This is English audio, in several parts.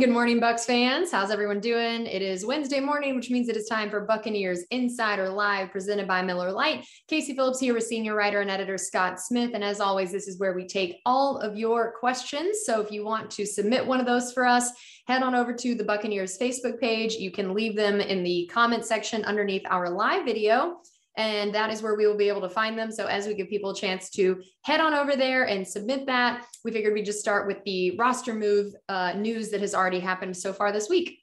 Good morning, Bucs fans. How's everyone doing? It is Wednesday morning, which means it is time for Buccaneers Insider Live, presented by Miller Lite. Casey Phillips here with senior writer and editor Scott Smith. And as always, this is where we take all of your questions. So if you want to submit one of those for us, head on over to the Buccaneers Facebook page. You can leave them in the comment section underneath our live video, and that is where we will be able to find them. So as we give people a chance to head on over there and submit that, we figured we'd just start with the roster move news that has already happened so far this week.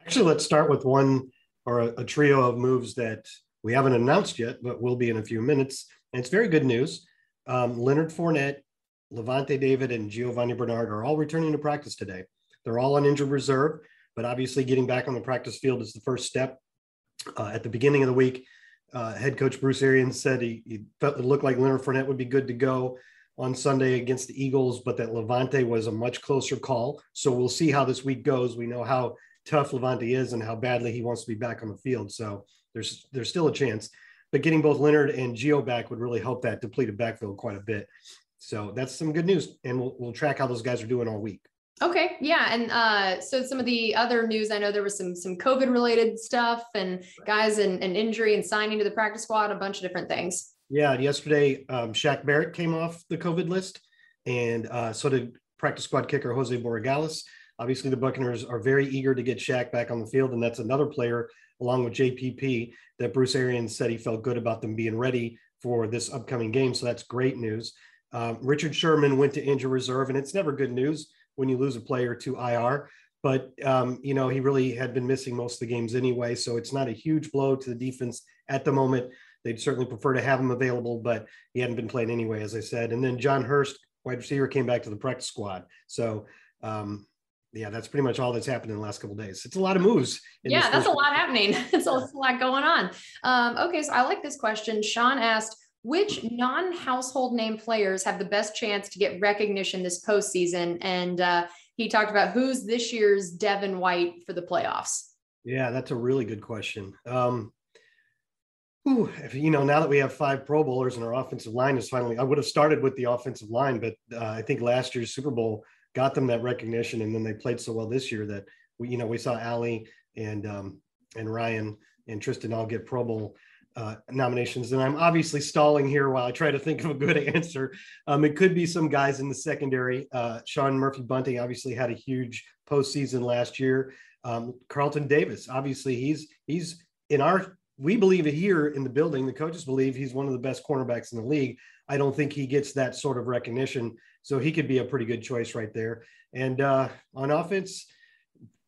Actually, let's start with one or a trio of moves that we haven't announced yet, but will be in a few minutes. And it's very good news. Leonard Fournette, Lavonte David, and Giovanni Bernard are all returning to practice today. They're all on injured reserve, but obviously getting back on the practice field is the first step. At the beginning of the week, head coach Bruce Arians said he felt it looked like Leonard Fournette would be good to go on Sunday against the Eagles, but that Lavonte was a much closer call. So we'll see how this week goes. We know how tough Lavonte is and how badly he wants to be back on the field. So there's still a chance, but getting both Leonard and Gio back would really help that depleted backfield quite a bit. So that's some good news, and we'll track how those guys are doing all week. Okay. Yeah. And so some of the other news, I know there was some COVID related stuff and guys and injury and signing to the practice squad, a bunch of different things. Yeah. Yesterday, Shaq Barrett came off the COVID list, and so did practice squad kicker Jose Borregales. Obviously the Buccaneers are very eager to get Shaq back on the field, and that's another player along with JPP that Bruce Arians said he felt good about them being ready for this upcoming game. So that's great news. Richard Sherman went to injured reserve, and it's never good news when you lose a player to IR, but you know, he really had been missing most of the games anyway, so it's not a huge blow to the defense at the moment. They'd certainly prefer to have him available, but he hadn't been playing anyway, as I said. And then John Hurst, wide receiver, came back to the practice squad. So yeah, that's pretty much all that's happened in the last couple of days. It's a lot of moves. Yeah, that's a lot happening. It's a lot going on. Okay, so I like this question. Sean asked, which non-household name players have the best chance to get recognition this postseason? And he talked about who's this year's Devin White for the playoffs. Yeah, that's a really good question. You know, now that we have 5 Pro Bowlers and our offensive line is finally, I would have started with the offensive line, but I think last year's Super Bowl got them that recognition, and then they played so well this year that we saw Allie and Ryan and Tristan all get Pro Bowl nominations. And I'm obviously stalling here while I try to think of a good answer. It could be some guys in the secondary. Sean Murphy-Bunting obviously had a huge postseason last year. Carlton Davis, obviously he's in our, we believe it here in the building, the coaches believe he's one of the best cornerbacks in the league. I don't think he gets that sort of recognition, so he could be a pretty good choice right there. And on offense,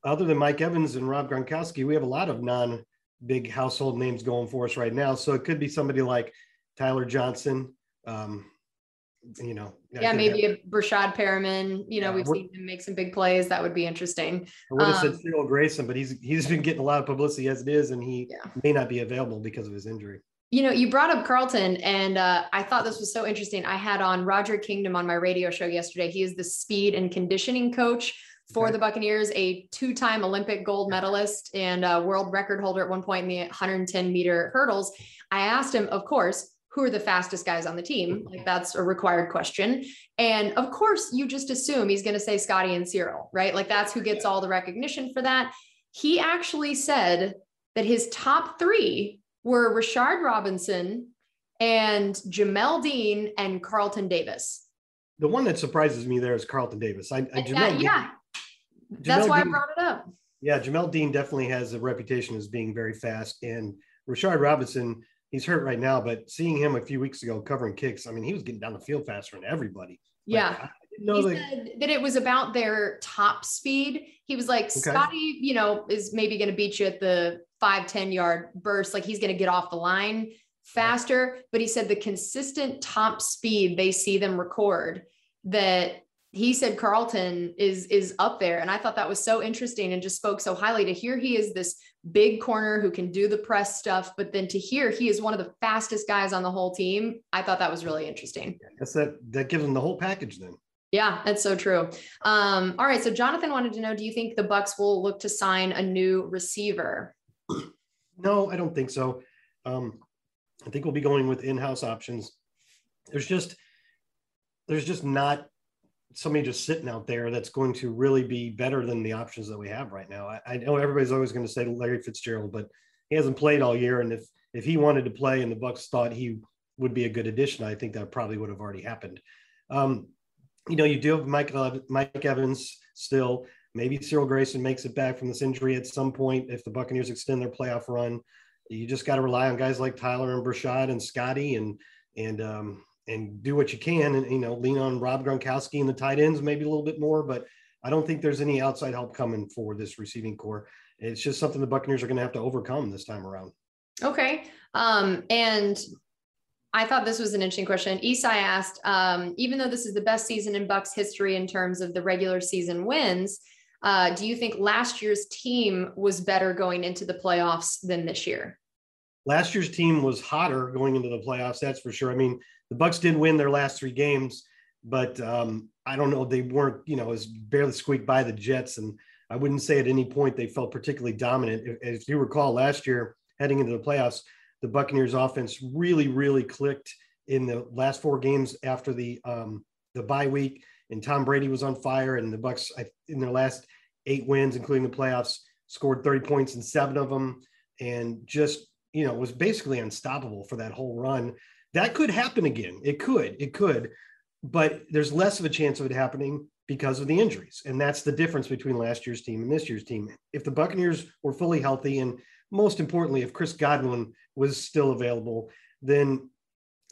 other than Mike Evans and Rob Gronkowski, we have a lot of big household names going for us right now. So it could be somebody like Tyler Johnson, Yeah, maybe a Brashad Perriman, we've seen him make some big plays. That would be interesting. I would have said Cyril Grayson, but he's been getting a lot of publicity as it is, and he may not be available because of his injury. You know, you brought up Carlton, and I thought this was so interesting. I had on Roger Kingdom on my radio show yesterday. He is the speed and conditioning coach for the Buccaneers, a 2-time Olympic gold medalist and a world record holder at one point in the 110-meter hurdles. I asked him, of course, who are the fastest guys on the team? Like, that's a required question. And of course, you just assume he's going to say Scotty and Cyril, right? Like, that's who gets all the recognition for that. He actually said that his top 3 were Rashard Robinson and Jamel Dean and Carlton Davis. The one that surprises me there is Carlton Davis. That's why I brought it up. Yeah, Jamel Dean definitely has a reputation as being very fast. And Rashard Robinson, he's hurt right now, but seeing him a few weeks ago covering kicks, I mean, he was getting down the field faster than everybody. But yeah. I didn't know he said that it was about their top speed. He was like, Scotty, is maybe going to beat you at the 5-10 yard burst. Like, he's going to get off the line faster. Right. But he said the consistent top speed they see them record, that he said Carlton is up there. And I thought that was so interesting, and just spoke so highly to hear he is this big corner who can do the press stuff, but then to hear he is one of the fastest guys on the whole team, I thought that was really interesting. That gives him the whole package then. Yeah, that's so true. All right. So Jonathan wanted to know, do you think the Bucs will look to sign a new receiver? No, I don't think so. I think we'll be going with in-house options. There's just not somebody just sitting out there that's going to really be better than the options that we have right now. I know everybody's always going to say Larry Fitzgerald, but he hasn't played all year. And if he wanted to play and the Bucs thought he would be a good addition, I think that probably would have already happened. You know, you do have Mike Evans still. Maybe Cyril Grayson makes it back from this injury at some point if the Buccaneers extend their playoff run. You just got to rely on guys like Tyler and Brashad and Scotty and do what you can and, you know, lean on Rob Gronkowski and the tight ends maybe a little bit more, but I don't think there's any outside help coming for this receiving core. It's just something the Buccaneers are going to have to overcome this time around. Okay. And I thought this was an interesting question. Esai asked, even though this is the best season in Bucs history in terms of the regular season wins, do you think last year's team was better going into the playoffs than this year? Last year's team was hotter going into the playoffs, that's for sure. I mean, the Bucs did win their last three games, but I don't know, they weren't, you know, it was barely squeaked by the Jets, and I wouldn't say at any point they felt particularly dominant. If you recall last year, heading into the playoffs, the Buccaneers offense really, really clicked in the last four games after the bye week, and Tom Brady was on fire, and the Bucs in their last 8 wins, including the playoffs, scored 30 points in 7 of them, and just, you know, was basically unstoppable for that whole run. That could happen again. It could, but there's less of a chance of it happening because of the injuries. And that's the difference between last year's team and this year's team. If the Buccaneers were fully healthy, and most importantly, if Chris Godwin was still available, then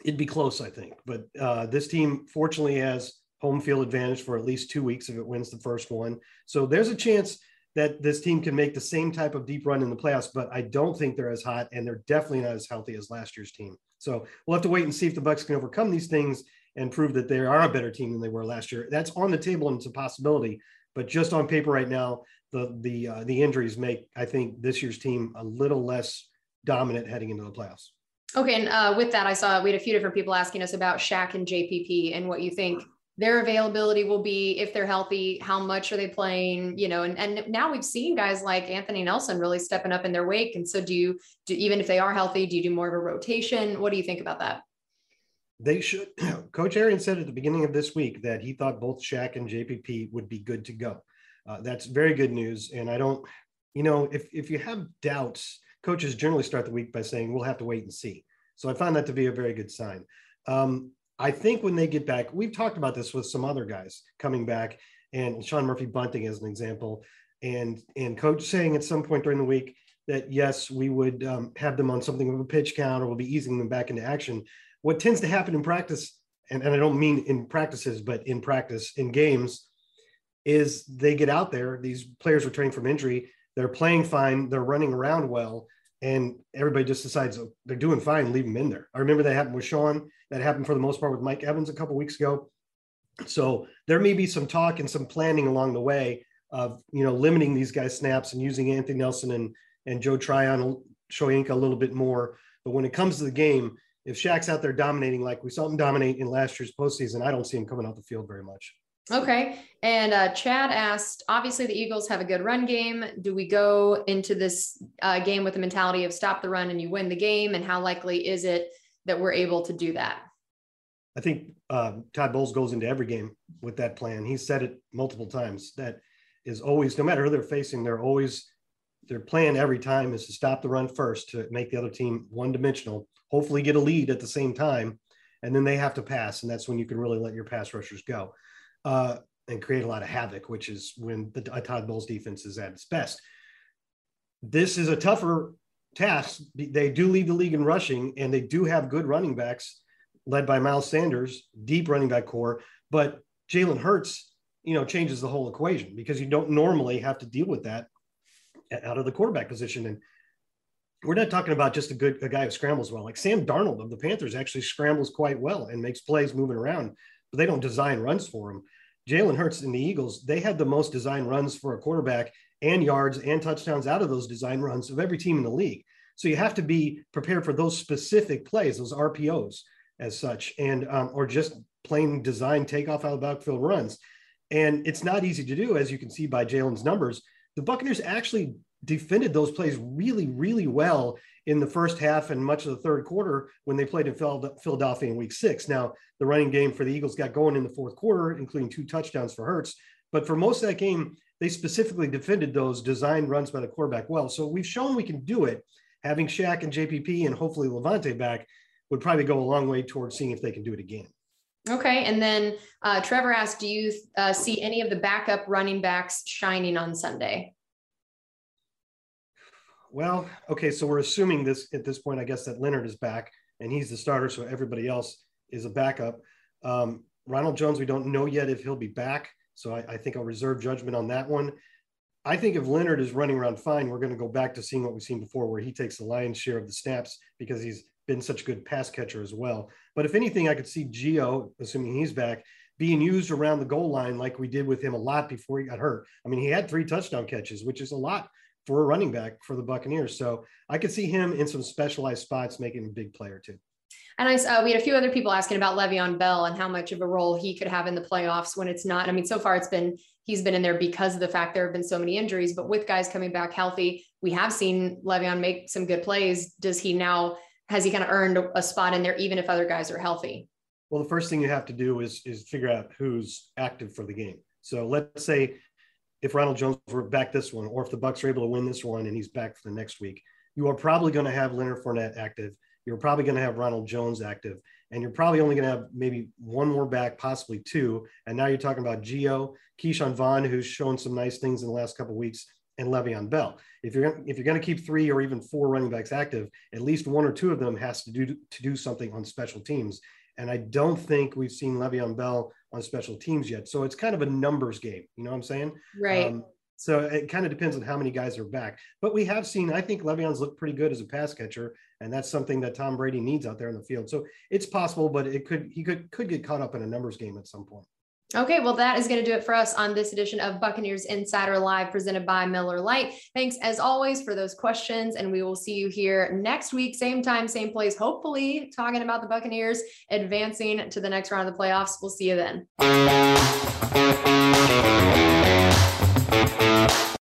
it'd be close, I think. But this team fortunately has home field advantage for at least 2 weeks if it wins the first one. So there's a chance that this team can make the same type of deep run in the playoffs, but I don't think they're as hot, and they're definitely not as healthy as last year's team. So we'll have to wait and see if the Bucs can overcome these things and prove that they are a better team than they were last year. That's on the table, and it's a possibility, but just on paper right now, the injuries make, I think, this year's team a little less dominant heading into the playoffs. Okay. And with that, I saw we had a few different people asking us about Shaq and JPP and what you think their availability will be if they're healthy, how much are they playing, you know, and now we've seen guys like Anthony Nelson really stepping up in their wake. And so do even if they are healthy, do you do more of a rotation? What do you think about that? They should. Coach Arians said at the beginning of this week that he thought both Shaq and JPP would be good to go. That's very good news. And I don't, you know, if you have doubts, coaches generally start the week by saying, we'll have to wait and see. So I found that to be a very good sign. I think when they get back, we've talked about this with some other guys coming back, and Sean Murphy-Bunting as an example, and coach saying at some point during the week that, yes, we would have them on something of a pitch count, or we'll be easing them back into action. What tends to happen in practice, and I don't mean in practices, but in practice, in games, is they get out there, these players returning from injury, they're playing fine, they're running around well, and everybody just decides they're doing fine, leave them in there. I remember that happened with Sean, that happened for the most part with Mike Evans a couple weeks ago. So there may be some talk and some planning along the way of, you know, limiting these guys' snaps and using Anthony Nelson and Joe Tryon, Shoyinka a little bit more. But when it comes to the game, if Shaq's out there dominating like we saw him dominate in last year's postseason, I don't see him coming off the field very much. Okay. And Chad asked, obviously the Eagles have a good run game. Do we go into this game with the mentality of stop the run and you win the game? And how likely is it that we're able to do that? I think Todd Bowles goes into every game with that plan. He said it multiple times. That is always, no matter who they're facing, they're always, their plan every time is to stop the run first to make the other team one-dimensional, hopefully get a lead at the same time. And then they have to pass. And that's when you can really let your pass rushers go. And create a lot of havoc, which is when the Todd Bowles defense is at its best. This is a tougher task. They do lead the league in rushing, and they do have good running backs led by Miles Sanders, deep running back core, but Jalen Hurts, you know, changes the whole equation because you don't normally have to deal with that out of the quarterback position. And we're not talking about just a guy who scrambles well, like Sam Darnold of the Panthers actually scrambles quite well and makes plays moving around, but they don't design runs for him. Jalen Hurts and the Eagles, they had the most design runs for a quarterback and yards and touchdowns out of those design runs of every team in the league. So you have to be prepared for those specific plays, those RPOs as such, and or just plain design takeoff out of the backfield runs. And it's not easy to do, as you can see by Jalen's numbers. The Buccaneers actually defended those plays really, really well in the first half and much of the third quarter when they played in Philadelphia in week 6. Now, the running game for the Eagles got going in the fourth quarter, including 2 touchdowns for Hurts. But for most of that game, they specifically defended those designed runs by the quarterback well. So we've shown we can do it. Having Shaq and JPP and hopefully Lavonte back would probably go a long way towards seeing if they can do it again. Okay. And then Trevor asked, do you see any of the backup running backs shining on Sunday? Well, okay. So we're assuming this at this point, I guess, that Leonard is back and he's the starter. So everybody else is a backup. Ronald Jones, we don't know yet if he'll be back. So I think I'll reserve judgment on that one. I think if Leonard is running around fine, we're going to go back to seeing what we've seen before, where he takes the lion's share of the snaps because he's been such a good pass catcher as well. But if anything, I could see Gio, assuming he's back, being used around the goal line like we did with him a lot before he got hurt. I mean, he had 3 touchdown catches, which is a lot for a running back for the Buccaneers. So I could see him in some specialized spots making a big play or two. And we had a few other people asking about Le'Veon Bell and how much of a role he could have in the playoffs when it's not. I mean, so far it's been, he's been in there because of the fact there have been so many injuries, but with guys coming back healthy, we have seen Le'Veon make some good plays. Does he now, has he kind of earned a spot in there, even if other guys are healthy? Well, the first thing you have to do is figure out who's active for the game. So let's say if Ronald Jones were back this one, or if the Bucs are able to win this one and he's back for the next week, you are probably going to have Leonard Fournette active. You're probably going to have Ronald Jones active, and you're probably only going to have maybe 1 more back, possibly 2. And now you're talking about Gio, Keyshawn Vaughn, who's shown some nice things in the last couple of weeks, and Le'Veon Bell. If you're going to keep 3 or even 4 running backs active, at least 1 or 2 of them has to do something on special teams. And I don't think we've seen Le'Veon Bell on special teams yet. So it's kind of a numbers game. You know what I'm saying? Right. So it kind of depends on how many guys are back, but we have seen, I think Le'Veon's looked pretty good as a pass catcher, and that's something that Tom Brady needs out there in the field. So it's possible, but he could get caught up in a numbers game at some point. Okay. Well, that is going to do it for us on this edition of Buccaneers Insider Live presented by Miller Lite. Thanks as always for those questions. And we will see you here next week. Same time, same place, hopefully talking about the Buccaneers advancing to the next round of the playoffs. We'll see you then.